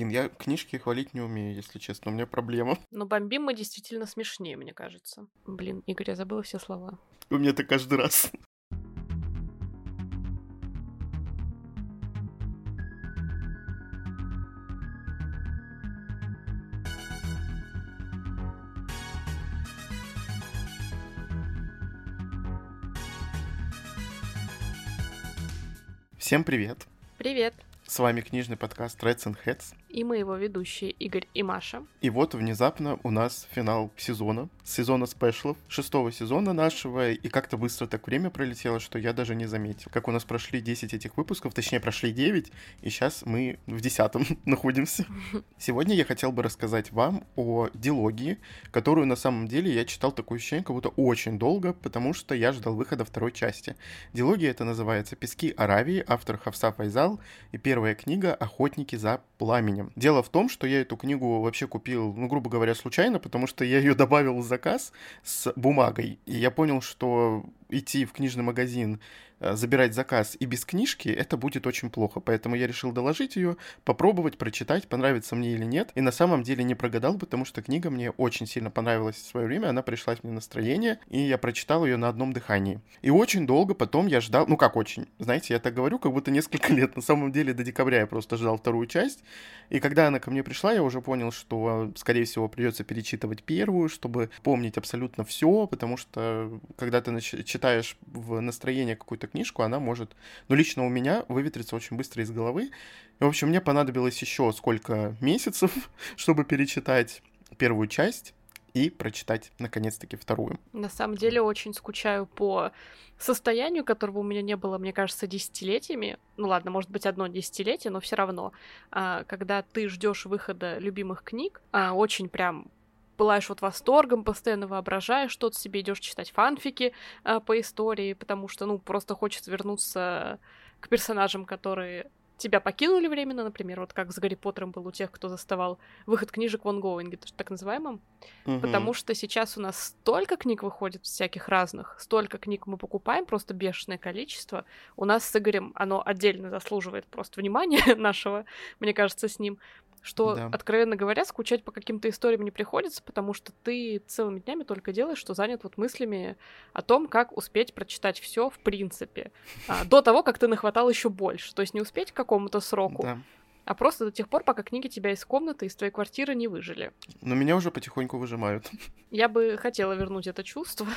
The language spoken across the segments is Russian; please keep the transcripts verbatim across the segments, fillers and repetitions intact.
Блин, я книжки хвалить не умею, если честно, у меня проблема. Но бомбим мы действительно смешнее, мне кажется. Блин, Игорь, я забыла все слова. У меня это каждый раз. Всем привет! Привет! С вами книжный подкаст Rats in Hats. И мы его ведущие Игорь и Маша. И вот внезапно у нас финал сезона, сезона спешлов, шестого сезона нашего. И как-то быстро так время пролетело, что я даже не заметил, как у нас прошли десять этих выпусков, точнее прошли девять, и сейчас мы в десятом находимся. Сегодня я хотел бы рассказать вам о дилогии, которую на самом деле я читал такое ощущение, как будто очень долго, потому что я ждал выхода второй части. Дилогия это называется «Пески Аравии», автор Хафса Файзал, и первый книга «Охотники за пламенем». Дело в том, что я эту книгу вообще купил, ну, грубо говоря, случайно, потому что я ее добавил в заказ с бумагой, и я понял, что идти в книжный магазин, забирать заказ и без книжки, это будет очень плохо, поэтому я решил доложить ее, попробовать, прочитать, понравится мне или нет, и на самом деле не прогадал, потому что книга мне очень сильно понравилась в свое время, она пришлась мне в настроение, и я прочитал ее на одном дыхании. И очень долго потом я ждал, ну как очень, знаете, я так говорю, как будто несколько лет, на самом деле до декабря я просто ждал вторую часть, и когда она ко мне пришла, я уже понял, что, скорее всего, придется перечитывать первую, чтобы помнить абсолютно все, потому что, когда ты нач- читаешь в настроение какую-то книжку, она может, ну, лично у меня выветрится очень быстро из головы. И, в общем, мне понадобилось еще сколько месяцев, чтобы перечитать первую часть и прочитать, наконец-таки, вторую. На самом деле, очень скучаю по состоянию, которого у меня не было, мне кажется, десятилетиями. Ну ладно, может быть, одно десятилетие, но все равно. Когда ты ждешь выхода любимых книг, очень прям... пылаешь вот восторгом, постоянно воображаешь что-то себе, идешь читать фанфики а, по истории, потому что, ну, просто хочется вернуться к персонажам, которые тебя покинули временно, например, вот как с Гарри Поттером был у тех, кто заставал выход книжек в онгоинге, так называемом, угу. Потому что сейчас у нас столько книг выходит всяких разных, столько книг мы покупаем, просто бешеное количество. У нас с Игорем оно отдельно заслуживает просто внимания нашего, мне кажется, с ним. Что, да. Откровенно говоря, скучать по каким-то историям не приходится, потому что ты целыми днями только делаешь, что занят вот мыслями о том, как успеть прочитать все в принципе, а, до того, как ты нахватал еще больше. То есть не успеть к какому-то сроку, да. А просто до тех пор, пока книги тебя из комнаты, из твоей квартиры не выжили. Но меня уже потихоньку выжимают. Я бы хотела вернуть это чувство,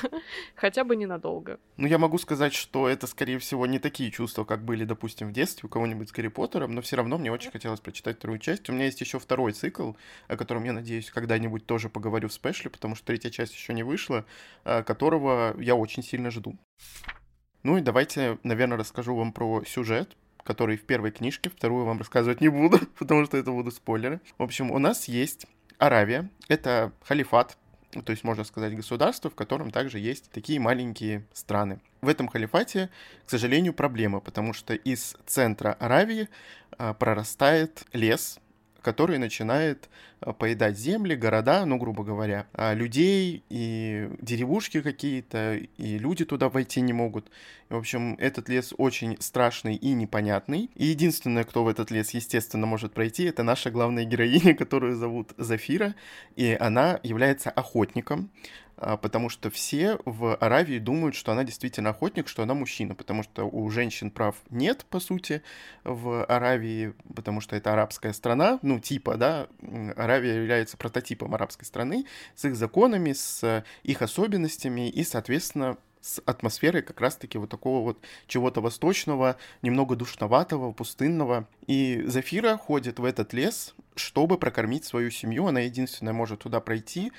хотя бы ненадолго. Ну, я могу сказать, что это, скорее всего, не такие чувства, как были, допустим, в детстве у кого-нибудь с Гарри Поттером, но все равно мне очень хотелось прочитать вторую часть. У меня есть еще второй цикл, о котором, я надеюсь, когда-нибудь тоже поговорю в спешле, потому что третья часть еще не вышла, которого я очень сильно жду. Ну и давайте, наверное, расскажу вам про сюжет, который в первой книжке, вторую вам рассказывать не буду, потому что это будут спойлеры. В общем, у нас есть Аравия, это халифат, то есть, можно сказать, государство, в котором также есть такие маленькие страны. В этом халифате, к сожалению, проблема, потому что из центра Аравии прорастает лес, который начинает поедать земли, города, ну, грубо говоря, людей и деревушки какие-то, и люди туда войти не могут. В общем, этот лес очень страшный и непонятный. И единственное, кто в этот лес, естественно, может пройти, это наша главная героиня, которую зовут Зафира, и она является охотником, потому что все в Аравии думают, что она действительно охотник, что она мужчина, потому что у женщин прав нет, по сути, в Аравии, потому что это арабская страна, ну, типа, да, Аравия является прототипом арабской страны, с их законами, с их особенностями и, соответственно, с атмосферой как раз-таки вот такого вот чего-то восточного, немного душноватого, пустынного. И Зафира ходит в этот лес, чтобы прокормить свою семью, она единственная может туда пройти,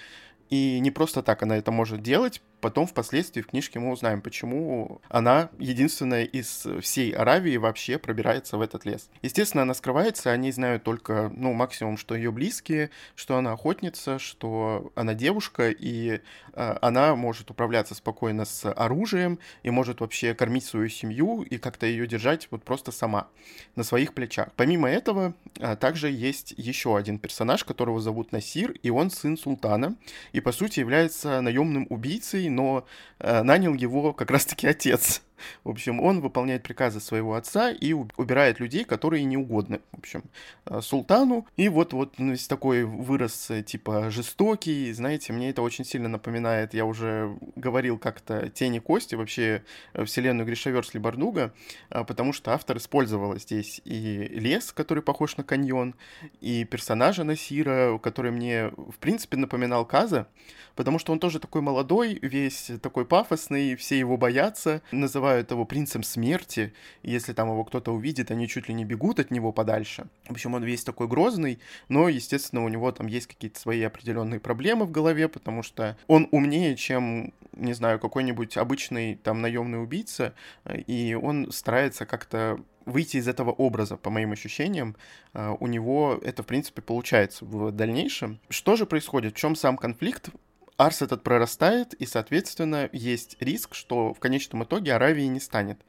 и не просто так она это может делать. Потом впоследствии в книжке мы узнаем, почему она единственная из всей Аравии вообще пробирается в этот лес. Естественно, она скрывается, они знают только, ну, максимум, что ее близкие, что она охотница, что она девушка, и э, она может управляться спокойно с оружием, и может вообще кормить свою семью, и как-то ее держать вот просто сама, на своих плечах. Помимо этого, э, также есть еще один персонаж, которого зовут Насир, и он сын султана, и, по сути, является наемным убийцей, но э, нанял его как раз-таки отец. В общем, он выполняет приказы своего отца и убирает людей, которые неугодны, в общем, султану. И вот вот такой вырос, типа, жестокий. Знаете, мне это очень сильно напоминает, я уже говорил как-то, «Тень и кость», вообще вселенную Гришавёр с Ли Бардуго, потому что автор использовал здесь и лес, который похож на каньон, и персонажа Насира, который мне, в принципе, напоминал Каза, потому что он тоже такой молодой, весь такой пафосный, все его боятся, называют его принцем смерти, если там его кто-то увидит, они чуть ли не бегут от него подальше. В общем, он весь такой грозный, но, естественно, у него там есть какие-то свои определенные проблемы в голове, потому что он умнее, чем, не знаю, какой-нибудь обычный там наемный убийца, и он старается как-то выйти из этого образа, по моим ощущениям. У него это, в принципе, получается в дальнейшем. Что же происходит? В чем сам конфликт? Арс этот прорастает, и, соответственно, есть риск, что в конечном итоге Аравии не станет,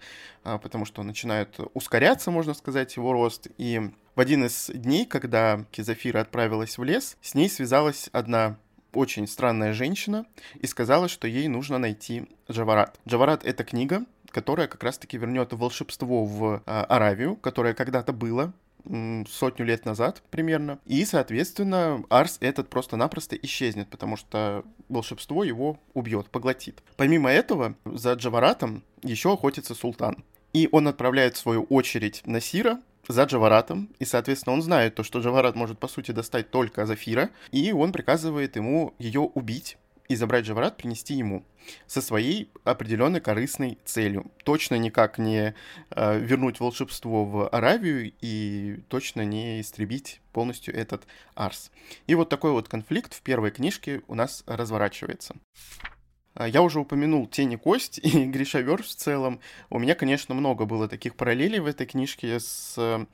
потому что начинает ускоряться, можно сказать, его рост, и в один из дней, когда Зафира отправилась в лес, с ней связалась одна очень странная женщина и сказала, что ей нужно найти Джаварат. Джаварат — это книга, которая как раз-таки вернет волшебство в Аравию, которое когда-то было, сотню лет назад примерно. И, соответственно, Арс этот просто-напросто исчезнет, потому что волшебство его убьет, поглотит. Помимо этого, за Джаваратом еще охотится султан. И он отправляет в свою очередь Насира за Джаваратом, и, соответственно, он знает то, что Джаварат может, по сути, достать только Зафира, и он приказывает ему ее убить и забрать Джаварат, принести ему со своей определенной корыстной целью. Точно никак не э, вернуть волшебство в Аравию и точно не истребить полностью этот Арс. И вот такой вот конфликт в первой книжке у нас разворачивается. Я уже упомянул «Тень и кость» и Гришавёр в целом. У меня, конечно, много было таких параллелей в этой книжке с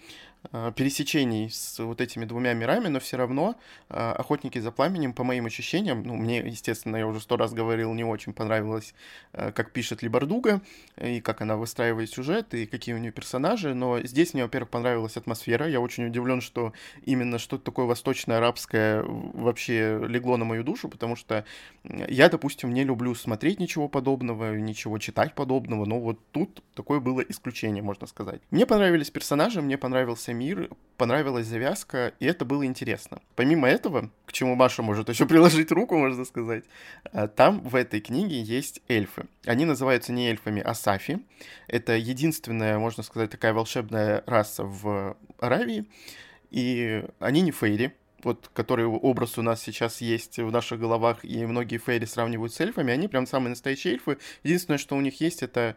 пересечений с вот этими двумя мирами, но все равно «Охотники за пламенем», по моим ощущениям, ну, мне, естественно, я уже сто раз говорил, не очень понравилось, как пишет Ли Бардуго, и как она выстраивает сюжет, и какие у нее персонажи, но здесь мне, во-первых, понравилась атмосфера, я очень удивлен, что именно что-то такое восточно-арабское вообще легло на мою душу, потому что я, допустим, не люблю смотреть ничего подобного, ничего читать подобного, но вот тут такое было исключение, можно сказать. Мне понравились персонажи, мне понравился мир, понравилась завязка, и это было интересно. Помимо этого, к чему Маша может еще приложить руку, можно сказать, там в этой книге есть эльфы. Они называются не эльфами, а сафи. Это единственная, можно сказать, такая волшебная раса в Аравии, и они не фейри, вот, который образ у нас сейчас есть в наших головах, и многие фейри сравнивают с эльфами, они прям самые настоящие эльфы. Единственное, что у них есть, это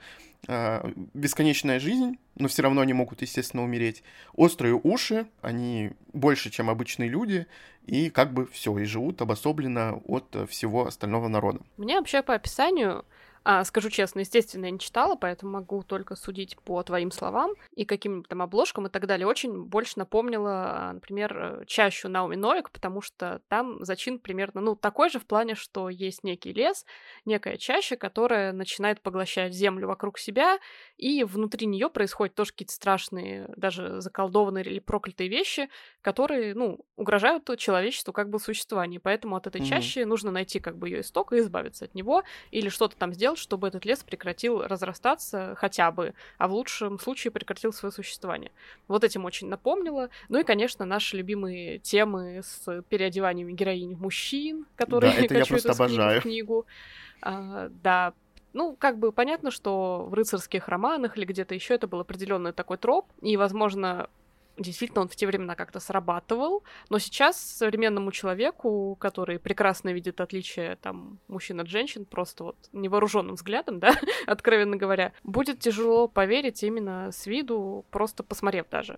э, бесконечная жизнь, но все равно они могут, естественно, умереть. Острые уши, они больше, чем обычные люди, и как бы все, и живут обособленно от всего остального народа. Мне вообще по описанию... А, скажу честно, естественно, я не читала, поэтому могу только судить по твоим словам и каким-нибудь там обложкам и так далее. Очень больше напомнила, например, чащу Наоми Новик, потому что там зачин примерно, ну, такой же в плане, что есть некий лес, некая чаща, которая начинает поглощать землю вокруг себя, и внутри нее происходят тоже какие-то страшные, даже заколдованные или проклятые вещи, которые, ну, угрожают человечеству как бы в существовании. Поэтому от этой mm-hmm. чащи нужно найти как бы ее исток и избавиться от него, или что-то там сделать, чтобы этот лес прекратил разрастаться хотя бы, а в лучшем случае прекратил свое существование. Вот этим очень напомнило. Ну и, конечно, наши любимые темы с переодеваниями героинь в мужчин, которые да, качают из книги в книгу. А, да, ну, как бы понятно, что в рыцарских романах или где-то еще это был определенный такой троп, и, возможно, действительно, он в те времена как-то срабатывал, но сейчас современному человеку, который прекрасно видит отличие там мужчин от женщин, просто вот невооруженным взглядом, да, откровенно говоря, будет тяжело поверить именно с виду, просто посмотрев даже,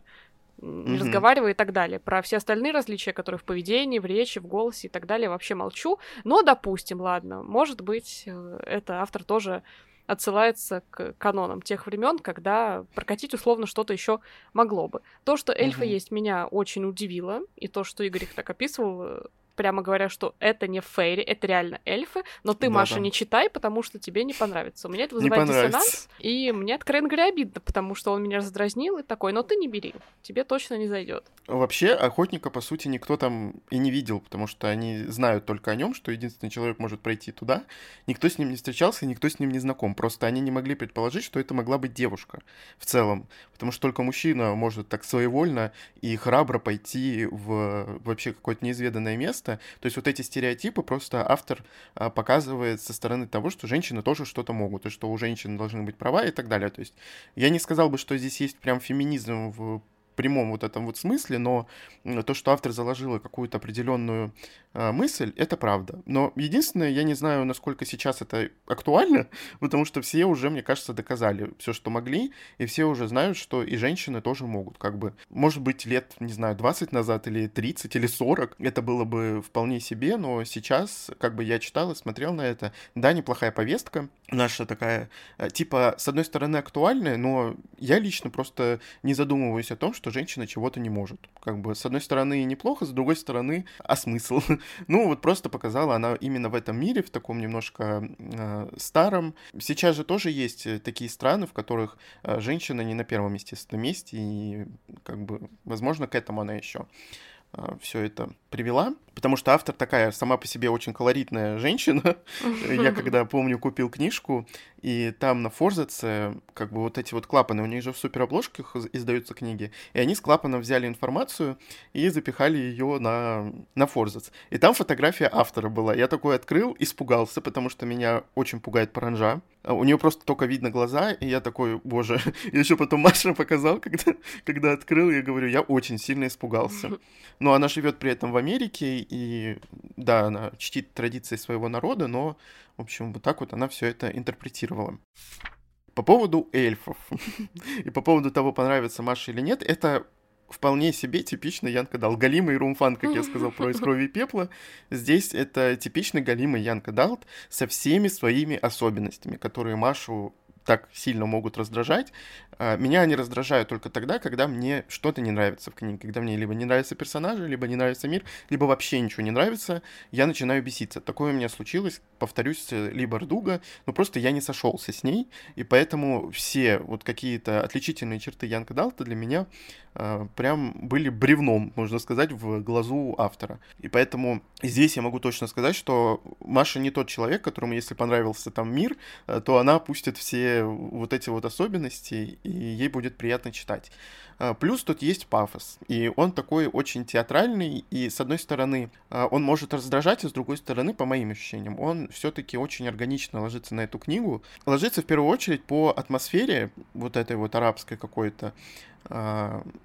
не mm-hmm. разговаривая и так далее. Про все остальные различия, которые в поведении, в речи, в голосе и так далее, вообще молчу, но, допустим, ладно, может быть, это автор тоже... отсылается к канонам тех времен, когда прокатить условно что-то еще могло бы. То, что эльфы угу. есть, меня очень удивило, и то, что Игорь их так описывал, прямо говоря, что это не фейри, это реально эльфы, но ты, да, Маша, да. не читай, потому что тебе не понравится. У меня это вызывает диссонанс, и мне, откровенно говоря, обидно, потому что он меня раздразнил и такой, но ты не бери, тебе точно не зайдет. Вообще, охотника, по сути, никто там и не видел, потому что они знают только о нем, что единственный человек может пройти туда. Никто с ним не встречался, никто с ним не знаком. Просто они не могли предположить, что это могла быть девушка в целом, потому что только мужчина может так своевольно и храбро пойти в вообще какое-то неизведанное место. То есть вот эти стереотипы просто автор а, показывает со стороны того, что женщины тоже что-то могут, и что у женщин должны быть права и так далее. То есть я не сказал бы, что здесь есть прям феминизм в прямом вот этом вот смысле, но то, что автор заложила какую-то определенную э, мысль, это правда. Но единственное, я не знаю, насколько сейчас это актуально, потому что все уже, мне кажется, доказали все, что могли, и все уже знают, что и женщины тоже могут, как бы. Может быть, лет, не знаю, двадцать назад, или тридцать, или сорок, это было бы вполне себе, но сейчас, как бы я читал и смотрел на это, да, неплохая повестка, наша такая, типа, с одной стороны, актуальная, но я лично просто не задумываюсь о том, что женщина чего-то не может. Как бы, с одной стороны, неплохо, с другой стороны, а смысл? Ну, вот просто показала она именно в этом мире, в таком немножко э, старом. Сейчас же тоже есть такие страны, в которых э, женщина не на первом, естественно, месте, и, как бы, возможно, к этому она еще все это привела, потому что автор такая сама по себе очень колоритная женщина. Я когда, помню, купил книжку, и там на форзаце как бы вот эти вот клапаны, у них же в суперобложках издаются книги, и они с клапаном взяли информацию и запихали ее на, на форзац. И там фотография автора была. Я такой открыл, испугался, потому что меня очень пугает паранджа. У нее просто только видно глаза, и я такой, боже. И еще потом Маша показал, когда, когда открыл, я говорю, я очень сильно испугался. Но она живет при этом в Америке, и да, она чтит традиции своего народа, но, в общем, вот так вот она все это интерпретировала. По поводу эльфов и по поводу того, понравится Маше или нет, это вполне себе типичный Янка Далт. Галимый румфан, как я сказал, про «Из крови и пепла». Здесь это типичный галимый Янка Далт со всеми своими особенностями, которые Машу так сильно могут раздражать. Меня они раздражают только тогда, когда мне что-то не нравится в книге, когда мне либо не нравятся персонажи, либо не нравится мир, либо вообще ничего не нравится, я начинаю беситься. Такое у меня случилось, повторюсь, с Ли Бардуго, но просто я не сошелся с ней, и поэтому все вот какие-то отличительные черты Янка Далта для меня э, прям были бревном, можно сказать, в глазу автора. И поэтому здесь я могу точно сказать, что Маша не тот человек, которому, если понравился там мир, э, то она опустит все вот эти вот особенности, и ей будет приятно читать. Плюс тут есть пафос, и он такой очень театральный, и с одной стороны он может раздражать, и с другой стороны, по моим ощущениям, он все-таки очень органично ложится на эту книгу. Ложится в первую очередь по атмосфере вот этой вот арабской какой-то.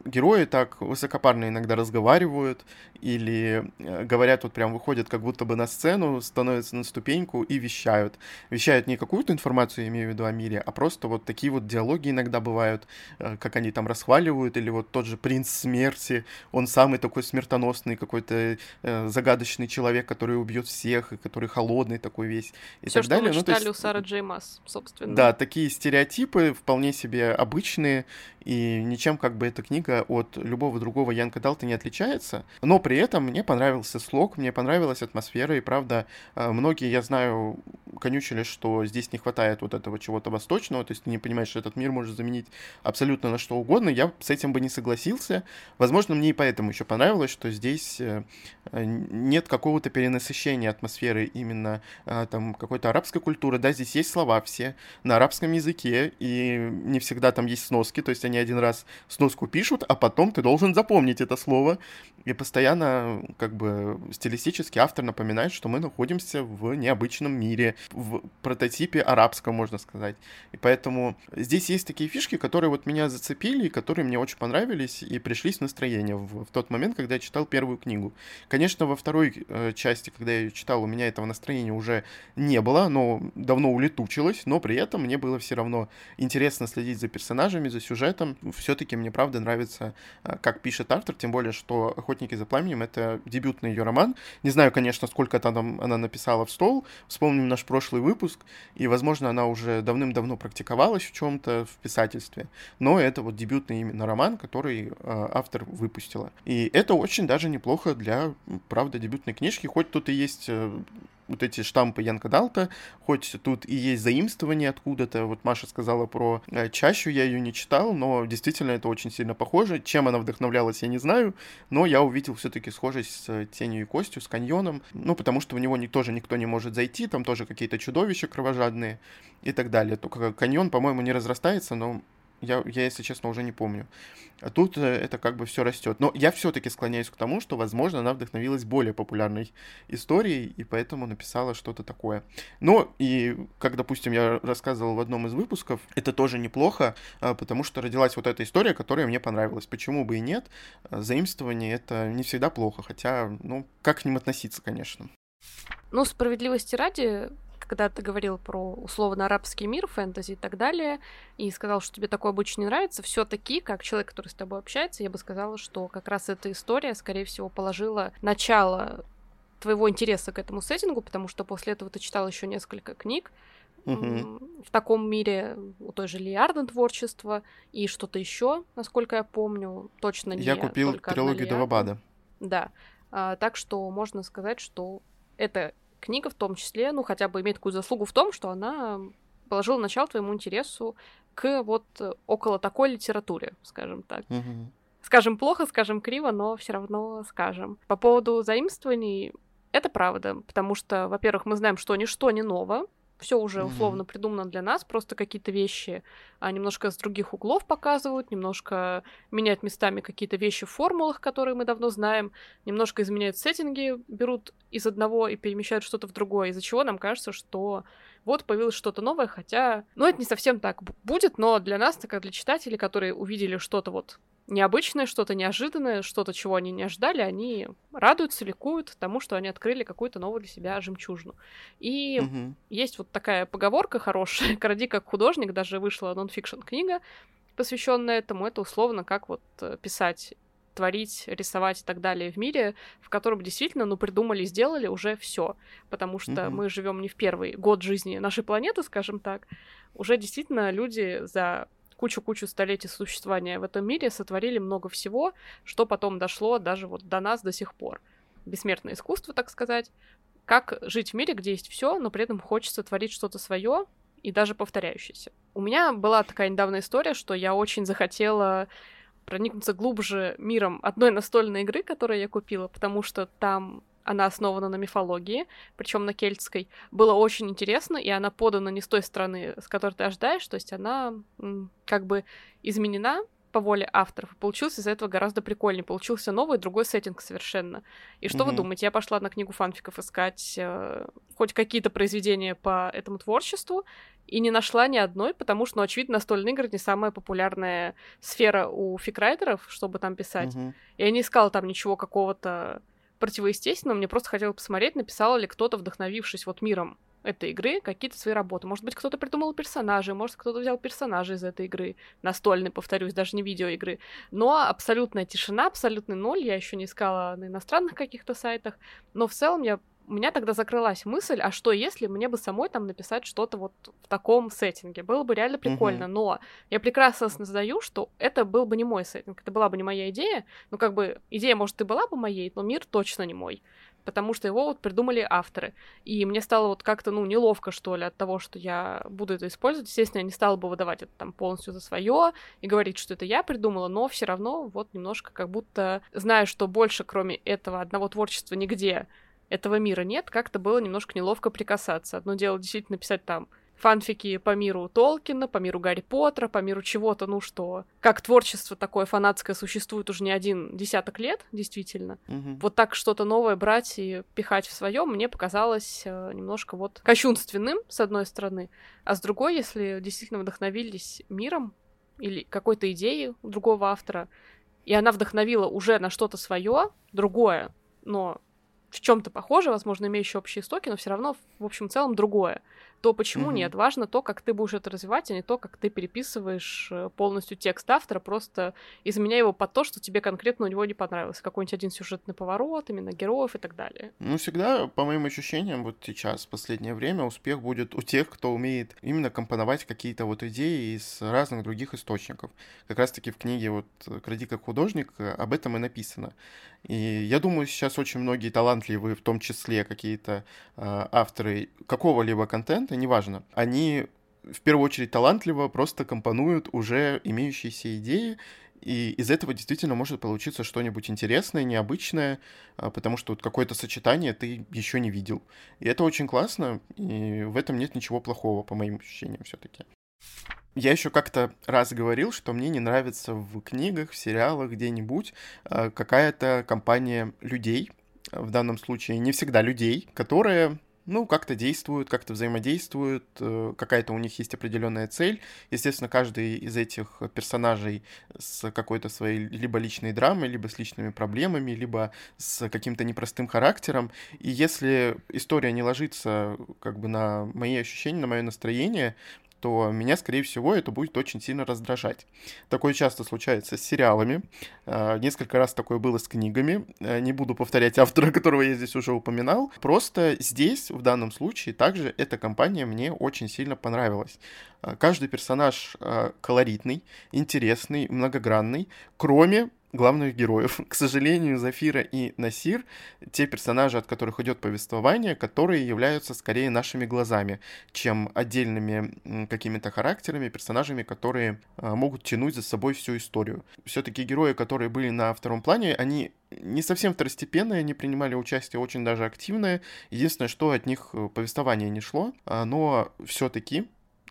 Герои так высокопарно иногда разговаривают или говорят, вот прям выходят как будто бы на сцену, становятся на ступеньку и вещают. Вещают не какую-то информацию, я имею в виду о мире, а просто вот такие вот диалоги иногда бывают, как они там расхваливают, или вот тот же принц смерти, он самый такой смертоносный, какой-то загадочный человек, который убьет всех, и который холодный такой весь, и всё, так далее. Все, что мы читали, ну, то есть у Сары Дж. Маас, собственно. Да, такие стереотипы вполне себе обычные, и ничем как бы эта книга от любого другого Янка Далта не отличается, но при этом мне понравился слог, мне понравилась атмосфера, и правда, многие, я знаю, конючили, что здесь не хватает вот этого чего-то восточного, то есть не понимаешь, что этот мир может заменить абсолютно на что угодно, я с этим бы не согласился, возможно, мне и поэтому еще понравилось, что здесь нет какого-то перенасыщения атмосферы именно там какой-то арабской культуры, да, здесь есть слова все на арабском языке, и не всегда там есть сноски, то есть они один раз сноску пишут, а потом ты должен запомнить это слово. И постоянно, как бы, стилистически автор напоминает, что мы находимся в необычном мире, в прототипе арабском, можно сказать. И поэтому здесь есть такие фишки, которые вот меня зацепили, которые мне очень понравились и пришлись в настроение в, в тот момент, когда я читал первую книгу. Конечно, во второй э, части, когда я ее читал, у меня этого настроения уже не было, оно давно улетучилось, но при этом мне было все равно интересно следить за персонажами, за сюжетом. Все-таки мне, правда, нравится, как пишет автор, тем более, что «Охотники за пламенем» — это дебютный ее роман. Не знаю, конечно, сколько там она написала в стол. Вспомним наш прошлый выпуск, и, возможно, она уже давным-давно практиковалась в чем-то в писательстве, но это вот дебютный именно роман, который автор выпустила. И это очень даже неплохо для, правда, дебютной книжки, хоть тут и есть вот эти штампы Янка Далта, хоть тут и есть заимствование откуда-то. Вот Маша сказала про «Чащу», я ее не читал, но действительно это очень сильно похоже. Чем она вдохновлялась, я не знаю, но я увидел все-таки схожесть с «Тенью и костью», с «Каньоном», ну, потому что в него тоже никто не может зайти, там тоже какие-то чудовища кровожадные и так далее. Только «Каньон», по-моему, не разрастается, но я, я, если честно, уже не помню. А тут это как бы все растет. Но я все-таки склоняюсь к тому, что, возможно, она вдохновилась более популярной историей, и поэтому написала что-то такое. Но и, как, допустим, я рассказывал в одном из выпусков, это тоже неплохо, потому что родилась вот эта история, которая мне понравилась. Почему бы и нет? Заимствование — это не всегда плохо, хотя, ну, как к ним относиться, конечно. Ну, справедливости ради, когда ты говорил про условно-арабский мир, фэнтези и так далее, и сказал, что тебе такое обычно не нравится, все-таки, как человек, который с тобой общается, я бы сказала, что как раз эта история, скорее всего, положила начало твоего интереса к этому сеттингу, потому что после этого ты читал еще несколько книг mm-hmm. в таком мире, у той же Ли Арден творчество и что-то еще, насколько я помню, точно не я купил трилогию Довабада. Да, а, так что можно сказать, что это книга в том числе, ну, хотя бы имеет какую-то заслугу в том, что она положила начало твоему интересу к вот около такой литературе, скажем так. Mm-hmm. Скажем плохо, скажем криво, но все равно скажем. По поводу заимствований, это правда, потому что, во-первых, мы знаем, что ничто не ново, все уже условно mm-hmm. придумано для нас, просто какие-то вещи немножко с других углов показывают, немножко меняют местами какие-то вещи в формулах, которые мы давно знаем, немножко изменяют сеттинги, берут из одного и перемещают что-то в другое, из-за чего нам кажется, что вот появилось что-то новое, хотя, ну, это не совсем так будет, но для нас, так как для читателей, которые увидели что-то вот необычное, что-то неожиданное, что-то, чего они не ожидали, они радуются, ликуют тому, что они открыли какую-то новую для себя жемчужину. И угу. есть вот такая поговорка хорошая, «Кради как художник», даже вышла нон-фикшн-книга, посвященная этому, это условно как вот писать, творить, рисовать и так далее в мире, в котором действительно, ну, придумали, сделали уже все, потому что mm-hmm. мы живем не в первый год жизни нашей планеты, скажем так, уже действительно люди за кучу-кучу столетий существования в этом мире сотворили много всего, что потом дошло даже вот до нас до сих пор. Бессмертное искусство, так сказать. Как жить в мире, где есть все, но при этом хочется творить что-то свое и даже повторяющееся. У меня была такая недавно история, что я очень захотела проникнуться глубже миром одной настольной игры, которую я купила, потому что там она основана на мифологии, причем на кельтской. Было очень интересно, и она подана не с той стороны, с которой ты ожидаешь, то есть она м- как бы изменена по воле авторов. Получился из-за этого гораздо прикольнее. Получился новый, другой сеттинг совершенно. И что mm-hmm. вы думаете? Я пошла на книгу фанфиков искать э, хоть какие-то произведения по этому творчеству, и не нашла ни одной, потому что, ну, очевидно, настольные игры не самая популярная сфера у фикрайтеров, чтобы там писать. Mm-hmm. Я не искала там ничего какого-то противоестественного, мне просто хотелось посмотреть, написала ли кто-то, вдохновившись вот миром этой игры, какие-то свои работы. Может быть, кто-то придумал персонажей, может, кто-то взял персонажей из этой игры. Настольной, повторюсь, даже не видеоигры. Но абсолютная тишина, абсолютный ноль. Я еще не искала на иностранных каких-то сайтах. Но в целом я... у меня тогда закрылась мысль, а что если мне бы самой там написать что-то вот в таком сеттинге? Было бы реально прикольно, mm-hmm. но я прекрасно осознаю, что это был бы не мой сеттинг, это была бы не моя идея. Ну, как бы, идея, может, и была бы моей, но мир точно не мой. Потому что его вот придумали авторы. И мне стало вот как-то, ну, неловко, что ли, от того, что я буду это использовать. Естественно, я не стала бы выдавать это там полностью за свое и говорить, что это я придумала, но все равно вот немножко как будто, зная, что больше, кроме этого одного творчества, нигде этого мира нет, как-то было немножко неловко прикасаться. Одно дело действительно писать там фанфики по миру Толкина, по миру Гарри Поттера, по миру чего-то, ну что, как творчество такое фанатское существует уже не один десяток лет, действительно. Угу. Вот так что-то новое брать и пихать в своем мне показалось э, немножко вот кощунственным, с одной стороны, а с другой, если действительно вдохновились миром или какой-то идеей у другого автора, и она вдохновила уже на что-то свое, другое, но в чем-то похоже, возможно, имеющие общие истоки, но все равно, в общем, в целом, другое, то почему mm-hmm. нет? Важно то, как ты будешь это развивать, а не то, как ты переписываешь полностью текст автора, просто изменяя его под то, что тебе конкретно у него не понравилось. Какой-нибудь один сюжетный поворот, именно героев и так далее. Ну, всегда, по моим ощущениям, вот сейчас, в последнее время, успех будет у тех, кто умеет именно компоновать какие-то вот идеи из разных других источников. Как раз-таки в книге вот «Кради как художник» об этом и написано. И я думаю, сейчас очень многие талантливые, в том числе какие-то э, авторы какого-либо контента, неважно, они в первую очередь талантливо просто компонуют уже имеющиеся идеи, и из этого действительно может получиться что-нибудь интересное, необычное, потому что вот какое-то сочетание ты еще не видел. И это очень классно, и в этом нет ничего плохого, по моим ощущениям, все-таки. Я еще как-то раз говорил, что мне не нравится в книгах, в сериалах, где-нибудь какая-то компания людей, в данном случае не всегда людей, которые... ну, как-то действуют, как-то взаимодействуют, какая-то у них есть определенная цель. Естественно, каждый из этих персонажей с какой-то своей либо личной драмой, либо с личными проблемами, либо с каким-то непростым характером. И если история не ложится как бы на мои ощущения, на мое настроение, то меня, скорее всего, это будет очень сильно раздражать. Такое часто случается с сериалами. Несколько раз такое было с книгами. Не буду повторять автора, которого я здесь уже упоминал. Просто здесь, в данном случае, также эта компания мне очень сильно понравилась. Каждый персонаж колоритный, интересный, многогранный, кроме главных героев. К сожалению, Зафира и Насир — те персонажи, от которых идет повествование, которые являются скорее нашими глазами, чем отдельными какими-то характерами, персонажами, которые могут тянуть за собой всю историю. Все-таки герои, которые были на втором плане, они не совсем второстепенные, они принимали участие очень даже активное. Единственное, что от них повествование не шло, но все-таки...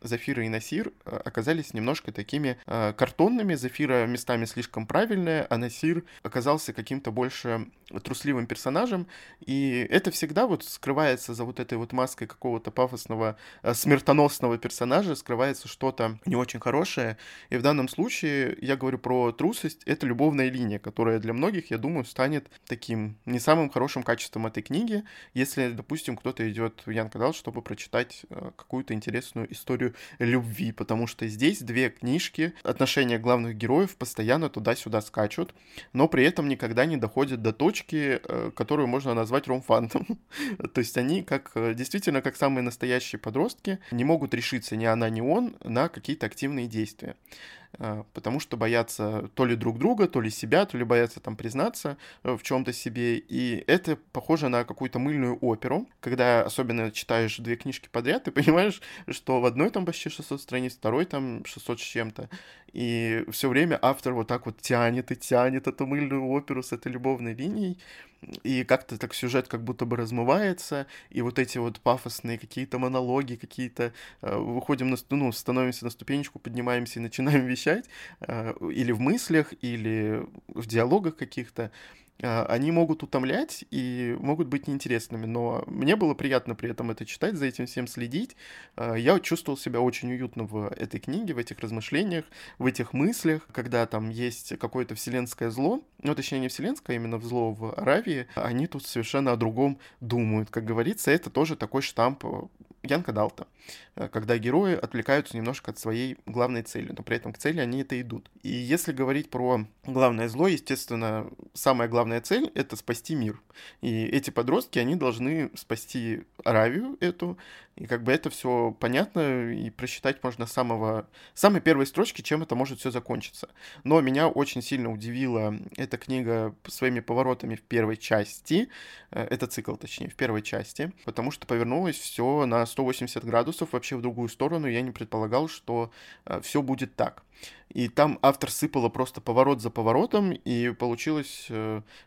Зафира и Насир оказались немножко такими э, картонными. Зафира местами слишком правильная, а Насир оказался каким-то больше трусливым персонажем. И это всегда вот скрывается за вот этой вот маской какого-то пафосного, э, смертоносного персонажа, скрывается что-то не очень хорошее. И в данном случае, я говорю про трусость, это любовная линия, которая для многих, я думаю, станет таким не самым хорошим качеством этой книги, если, допустим, кто-то идет в Янкадал, чтобы прочитать э, какую-то интересную историю любви, потому что здесь две книжки, отношения главных героев постоянно туда-сюда скачут, но при этом никогда не доходят до точки, которую можно назвать ром-фантом. То есть они как действительно как самые настоящие подростки не могут решиться ни она, ни он на какие-то активные действия, потому что боятся то ли друг друга, то ли себя, то ли боятся там признаться в чем-то себе, и это похоже на какую-то мыльную оперу, когда особенно читаешь две книжки подряд, ты понимаешь, что в одной там почти шестьсот страниц, второй там шестьсот с чем-то, и все время автор вот так вот тянет и тянет эту мыльную оперу с этой любовной линией, и как-то так сюжет как будто бы размывается, и вот эти вот пафосные какие-то монологи, какие-то э, выходим, на, ну, становимся на ступенечку, поднимаемся и начинаем вещать, э, или в мыслях, или в диалогах каких-то, э, они могут утомлять и могут быть неинтересными, но мне было приятно при этом это читать, за этим всем следить, э, я чувствовал себя очень уютно в этой книге, в этих размышлениях, в этих мыслях, когда там есть какое-то вселенское зло, ну, точнее, не вселенское, а именно в зло в Аравии, они тут совершенно о другом думают. Как говорится, это тоже такой штамп Янка Далта, когда герои отвлекаются немножко от своей главной цели, но при этом к цели они это идут. И если говорить про главное зло, естественно, самая главная цель — это спасти мир. И эти подростки, они должны спасти Аравию эту, и как бы это все понятно, и просчитать можно с самого, самой первой строчки, чем это может все закончиться. Но меня очень сильно удивила эта книга своими поворотами в первой части, это цикл, точнее, в первой части, потому что повернулось все на сто восемьдесят градусов, вообще в другую сторону, я не предполагал, что все будет так. И там автор сыпала просто поворот за поворотом, и получилось,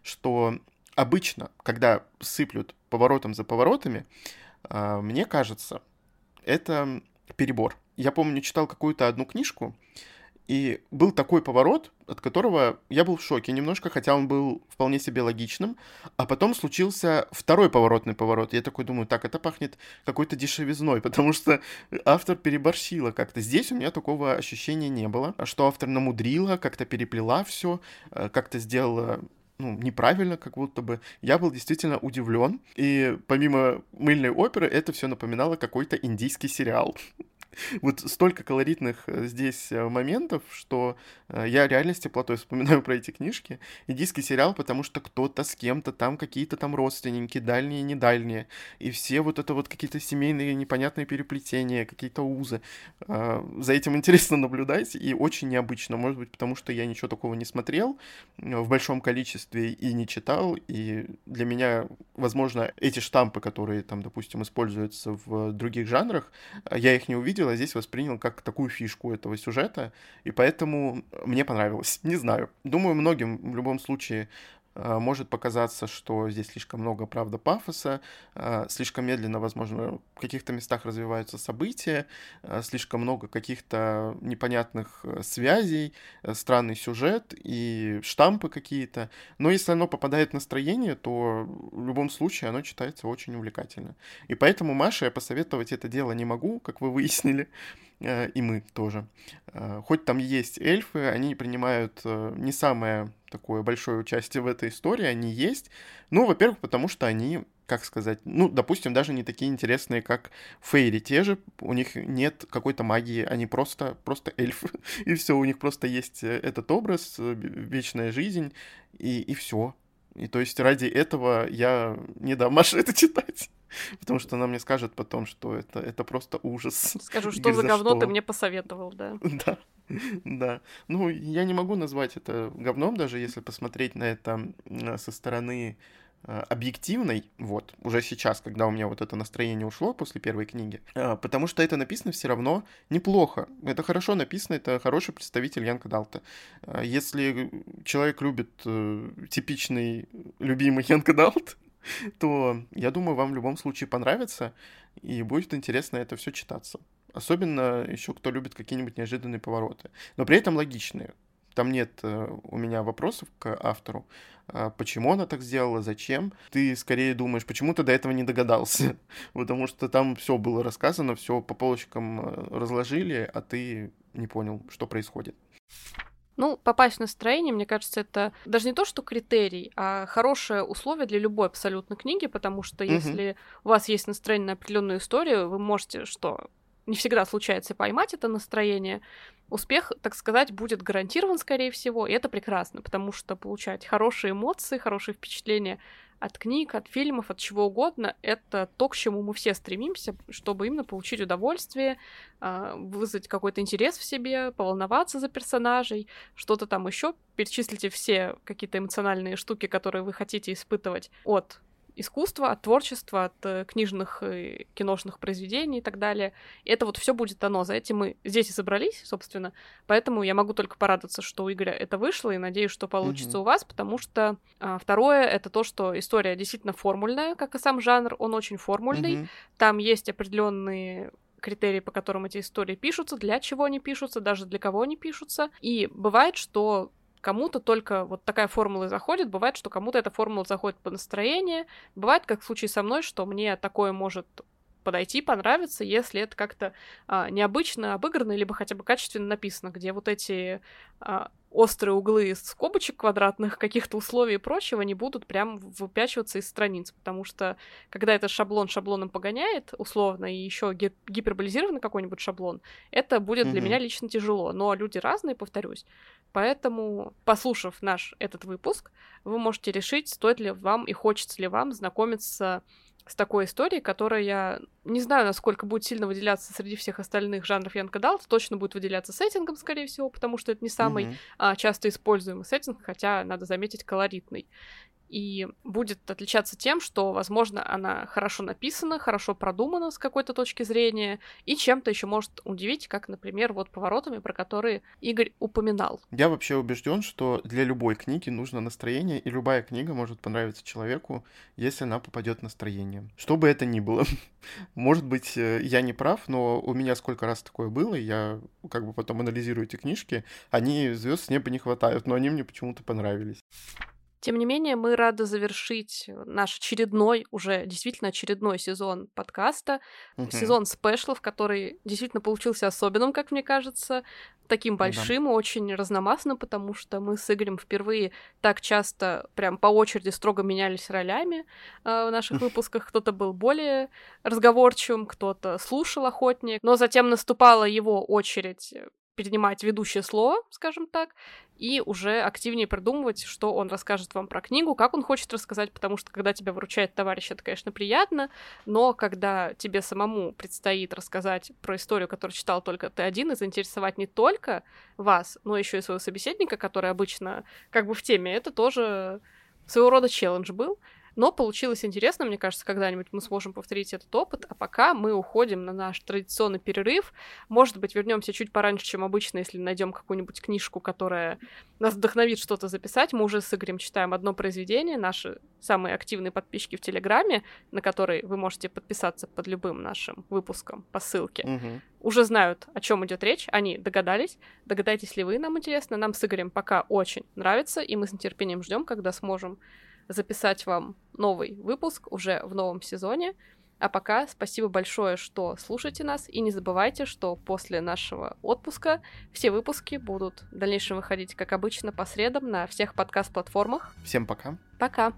что обычно, когда сыплют поворотом за поворотами, мне кажется, это перебор. Я помню, читал какую-то одну книжку, и был такой поворот, от которого я был в шоке немножко, хотя он был вполне себе логичным. А потом случился второй поворотный поворот. Я такой думаю, так, это пахнет какой-то дешевизной, потому что автор переборщила как-то. Здесь у меня такого ощущения не было, что автор намудрила, как-то переплела все, как-то сделала ну, неправильно, как будто бы. Я был действительно удивлен. И помимо мыльной оперы, это все напоминало какой-то индийский сериал. Вот столько колоритных здесь моментов, что я реально с теплотой вспоминаю про эти книжки. Индийский сериал, потому что кто-то с кем-то там, какие-то там родственники, дальние, недальние. И все вот это вот какие-то семейные непонятные переплетения, какие-то узы. За этим интересно наблюдать и очень необычно. Может быть, потому что я ничего такого не смотрел в большом количестве и не читал. И для меня, возможно, эти штампы, которые там, допустим, используются в других жанрах, я их не увидел, а здесь воспринял как такую фишку этого сюжета, и поэтому мне понравилось. Не знаю. Думаю, многим в любом случае может показаться, что здесь слишком много, правда, пафоса, слишком медленно, возможно, в каких-то местах развиваются события, слишком много каких-то непонятных связей, странный сюжет и штампы какие-то. Но если оно попадает в настроение, то в любом случае оно читается очень увлекательно. И поэтому Маше я посоветовать это дело не могу, как вы выяснили, и мы тоже. Хоть там есть эльфы, они принимают не самое такое большое участие в этой истории, они есть. Ну, во-первых, потому что они, как сказать, ну, допустим, даже не такие интересные, как фейри те же, у них нет какой-то магии, они просто, просто эльфы, и все, у них просто есть этот образ, вечная жизнь, и, и все. И то есть ради этого я не дам Маше это читать. Потому что она мне скажет потом, что это, это просто ужас. Скажу, что за говно ты мне посоветовал, да. Да, да. Ну, я не могу назвать это говном, даже если посмотреть на это со стороны объективной, вот, уже сейчас, когда у меня вот это настроение ушло после первой книги, потому что это написано все равно неплохо. Это хорошо написано, это хороший представитель Янка Далта. Если человек любит типичный любимый Янка Далт, то, я думаю, вам в любом случае понравится, и будет интересно это все читаться. Особенно еще кто любит какие-нибудь неожиданные повороты. Но при этом логичные. Там нет у меня вопросов к автору. Почему она так сделала, зачем? Ты скорее думаешь, почему ты до этого не догадался? Потому что там все было рассказано, все по полочкам разложили, а ты не понял, что происходит. Ну, попасть в настроение, мне кажется, это даже не то, что критерий, а хорошее условие для любой абсолютно книги, потому что mm-hmm. если у вас есть настроение на определенную историю, вы можете, что не всегда случается, поймать это настроение. Успех, так сказать, будет гарантирован, скорее всего, и это прекрасно, потому что получать хорошие эмоции, хорошие впечатления от книг, от фильмов, от чего угодно, это то, к чему мы все стремимся, чтобы именно получить удовольствие, вызвать какой-то интерес в себе, поволноваться за персонажей, что-то там еще. Перечислите все какие-то эмоциональные штуки, которые вы хотите испытывать от искусства, от творчества, от книжных и киношных произведений и так далее. И это вот все будет оно. За этим мы здесь и собрались, собственно. Поэтому я могу только порадоваться, что у Игоря это вышло, и надеюсь, что получится mm-hmm. у вас, потому что а, второе — это то, что история действительно формульная, как и сам жанр, он очень формульный. Mm-hmm. Там есть определенные критерии, по которым эти истории пишутся, для чего они пишутся, даже для кого они пишутся. И бывает, что кому-то только вот такая формула заходит, бывает, что кому-то эта формула заходит по настроению, бывает, как в случае со мной, что мне такое может подойти, понравиться, если это как-то а, необычно обыграно, либо хотя бы качественно написано, где вот эти а, острые углы из скобочек квадратных, каких-то условий и прочего не будут прям выпячиваться из страниц, потому что когда это шаблон шаблоном погоняет, условно, и еще ги- гиперболизированный какой-нибудь шаблон, это будет mm-hmm. для меня лично тяжело, но люди разные, повторюсь. Поэтому, послушав наш этот выпуск, вы можете решить, стоит ли вам и хочется ли вам знакомиться с такой историей, которая, я не знаю, насколько будет сильно выделяться среди всех остальных жанров Янка Далта, точно будет выделяться сеттингом, скорее всего, потому что это не самый mm-hmm. а, часто используемый сеттинг, хотя, надо заметить, колоритный. И будет отличаться тем, что, возможно, она хорошо написана, хорошо продумана с какой-то точки зрения, и чем-то еще может удивить, как, например, вот поворотами, про которые Игорь упоминал. Я вообще убежден, что для любой книги нужно настроение, и любая книга может понравиться человеку, если она попадет в настроение. Что бы это ни было. Может быть, я не прав, но у меня сколько раз такое было, и я как бы потом анализирую эти книжки, они звезд с неба не хватают, но они мне почему-то понравились. Тем не менее, мы рады завершить наш очередной, уже действительно очередной сезон подкаста, mm-hmm. сезон спешлов, который действительно получился особенным, как мне кажется, таким большим, mm-hmm. очень разномастным, потому что мы с Игорем впервые так часто прям по очереди строго менялись ролями э, в наших выпусках. Кто-то был более разговорчивым, кто-то слушал «Охотник», но затем наступала его очередь перенимать ведущее слово, скажем так, и уже активнее придумывать, что он расскажет вам про книгу, как он хочет рассказать, потому что когда тебя выручает товарищ, это, конечно, приятно, но когда тебе самому предстоит рассказать про историю, которую читал только ты один, и заинтересовать не только вас, но еще и своего собеседника, который обычно как бы в теме, это тоже своего рода челлендж был. Но получилось интересно, мне кажется, когда-нибудь мы сможем повторить этот опыт, а пока мы уходим на наш традиционный перерыв. Может быть, вернемся чуть пораньше, чем обычно, если найдем какую-нибудь книжку, которая нас вдохновит что-то записать. Мы уже с Игорем читаем одно произведение, наши самые активные подписчики в Телеграме, на которые вы можете подписаться под любым нашим выпуском по ссылке. Угу. Уже знают, о чем идет речь, они догадались. Догадаетесь ли вы, нам интересно. Нам с Игорем пока очень нравится, и мы с нетерпением ждем, когда сможем записать вам новый выпуск уже в новом сезоне. А пока спасибо большое, что слушаете нас, и не забывайте, что после нашего отпуска все выпуски будут в дальнейшем выходить, как обычно, по средам на всех подкаст-платформах. Всем пока. Пока.